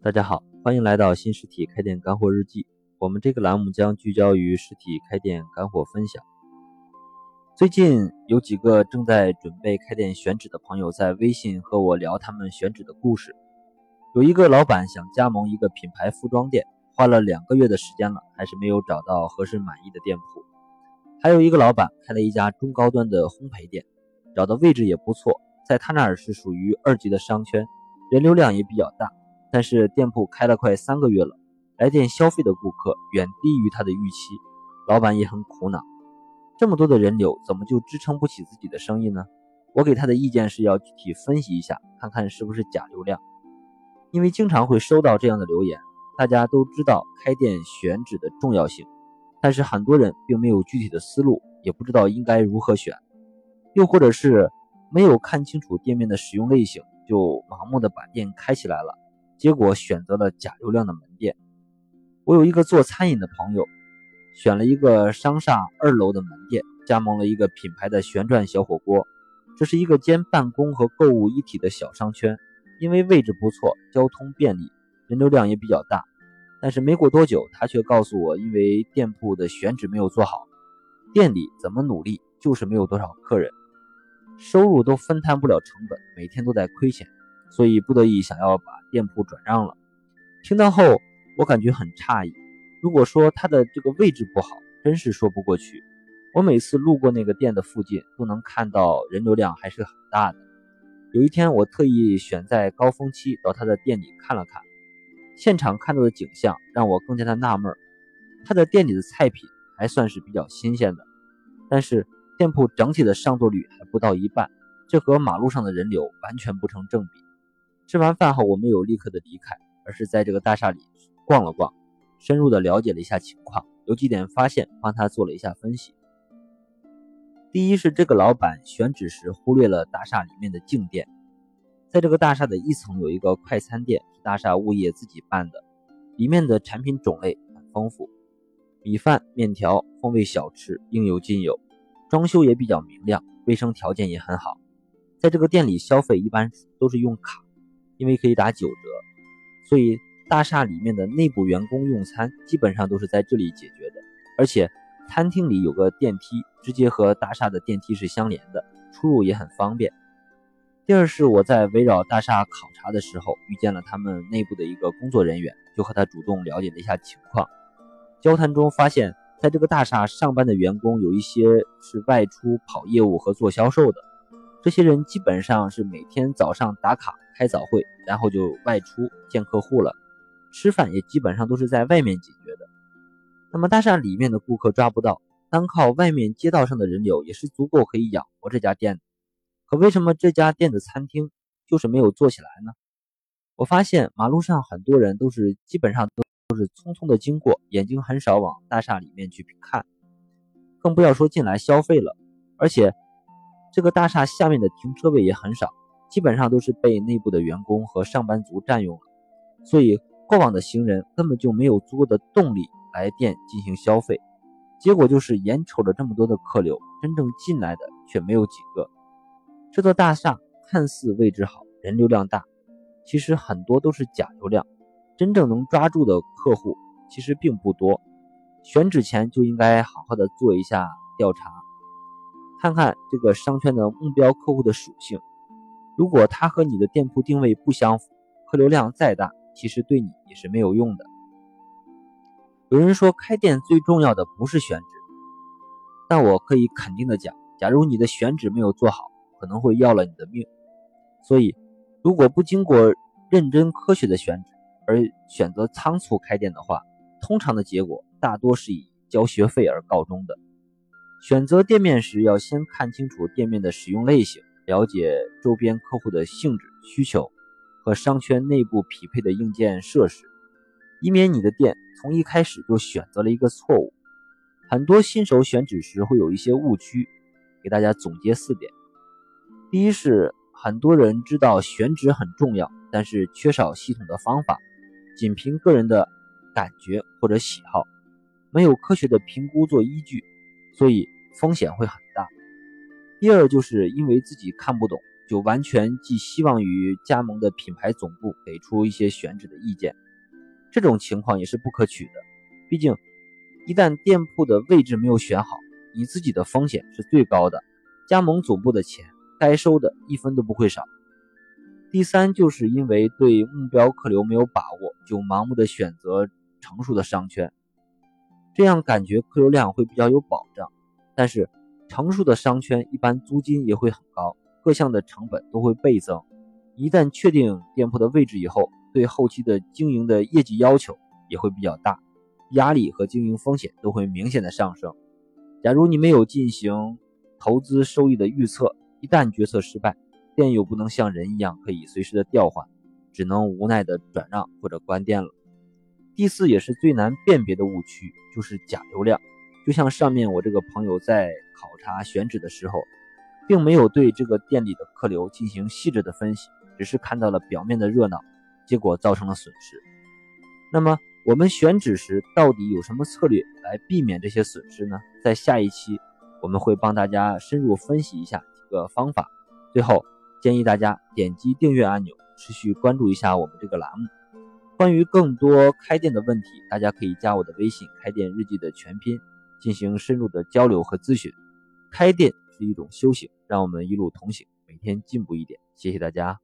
大家好，欢迎来到新实体开店干货日记。我们这个栏目将聚焦于实体开店干货分享。最近有几个正在准备开店选址的朋友在微信和我聊他们选址的故事。有一个老板想加盟一个品牌服装店，花了2个月的时间了，还是没有找到合适满意的店铺。还有一个老板开了一家中高端的烘焙店，找的位置也不错，在他那儿是属于2级的商圈，人流量也比较大，但是店铺开了快3个月了，来店消费的顾客远低于他的预期，老板也很苦恼。这么多的人流怎么就支撑不起自己的生意呢？我给他的意见是要具体分析一下，看看是不是假流量。因为经常会收到这样的留言，大家都知道开店选址的重要性，但是很多人并没有具体的思路，也不知道应该如何选，又或者是没有看清楚店面的使用类型，就盲目的把店开起来了，结果选择了假流量的门店。我有一个做餐饮的朋友，选了一个商厦2楼的门店，加盟了一个品牌的旋转小火锅。这是一个兼办公和购物一体的小商圈，因为位置不错，交通便利，人流量也比较大。但是没过多久，他却告诉我，因为店铺的选址没有做好，店里怎么努力就是没有多少客人，收入都分摊不了成本，每天都在亏钱，所以不得已想要把店铺转让了。听到后我感觉很诧异，如果说他的这个位置不好，真是说不过去。我每次路过那个店的附近都能看到人流量还是很大的。有一天我特意选在高峰期到他的店里看了看，现场看到的景象让我更加的纳闷，他的店里的菜品还算是比较新鲜的，但是店铺整体的上座率还不到一半，这和马路上的人流完全不成正比。吃完饭后我没有立刻的离开，而是在这个大厦里逛了逛，深入的了解了一下情况，有几点发现帮他做了一下分析。第一是这个老板选址时忽略了大厦里面的静电，在这个大厦的1层有一个快餐店，是大厦物业自己办的，里面的产品种类很丰富，米饭、面条、风味小吃应有尽有，装修也比较明亮，卫生条件也很好。在这个店里消费一般都是用卡，因为可以打9折，所以大厦里面的内部员工用餐基本上都是在这里解决的。而且餐厅里有个电梯，直接和大厦的电梯是相连的，出入也很方便。第二是我在围绕大厦考察的时候遇见了他们内部的一个工作人员，就和他主动了解了一下情况。交谈中发现，在这个大厦上班的员工有一些是外出跑业务和做销售的，这些人基本上是每天早上打卡开早会，然后就外出见客户了，吃饭也基本上都是在外面解决的。那么大厦里面的顾客抓不到，单靠外面街道上的人流也是足够可以养活这家店的。可为什么这家店的餐厅就是没有做起来呢？我发现马路上很多人都是基本上都是匆匆的经过，眼睛很少往大厦里面去看，更不要说进来消费了。而且这个大厦下面的停车位也很少，基本上都是被内部的员工和上班族占用了，所以过往的行人根本就没有足够的动力来店进行消费。结果就是眼瞅着这么多的客流，真正进来的却没有几个。这座大厦看似位置好，人流量大，其实很多都是假流量，真正能抓住的客户其实并不多。选址前就应该好好的做一下调查，看看这个商圈的目标客户的属性。如果他和你的店铺定位不相符，客流量再大，其实对你也是没有用的。有人说开店最重要的不是选址，但我可以肯定的讲，假如你的选址没有做好，可能会要了你的命。所以，如果不经过认真科学的选址，而选择仓促开店的话，通常的结果大多是以交学费而告终的。选择店面时要先看清楚店面的使用类型，了解周边客户的性质、需求和商圈内部匹配的硬件设施，以免你的店从一开始就选择了一个错误。很多新手选址时会有一些误区，给大家总结4点。第一是很多人知道选址很重要，但是缺少系统的方法，仅凭个人的感觉或者喜好，没有科学的评估做依据，所以风险会很大。第二就是因为自己看不懂，就完全寄希望于加盟的品牌总部给出一些选址的意见。这种情况也是不可取的，毕竟一旦店铺的位置没有选好，你自己的风险是最高的，加盟总部的钱该收的一分都不会少。第三，就是因为对目标客流没有把握，就盲目的选择成熟的商圈，这样感觉客流量会比较有保障，但是成熟的商圈一般租金也会很高，各项的成本都会倍增。一旦确定店铺的位置以后，对后期的经营的业绩要求也会比较大，压力和经营风险都会明显的上升。假如你没有进行投资收益的预测，一旦决策失败，店又不能像人一样可以随时的调换，只能无奈的转让或者关店了。第四，也是最难辨别的误区，就是假流量。就像上面我这个朋友在考察选址的时候，并没有对这个店里的客流进行细致的分析，只是看到了表面的热闹，结果造成了损失。那么我们选址时到底有什么策略来避免这些损失呢？在下一期我们会帮大家深入分析一下几个方法。最后建议大家点击订阅按钮，持续关注一下我们这个栏目。关于更多开店的问题，大家可以加我的微信开店日记的全拼进行深入的交流和咨询。开店是一种修行，让我们一路同行，每天进步一点。谢谢大家。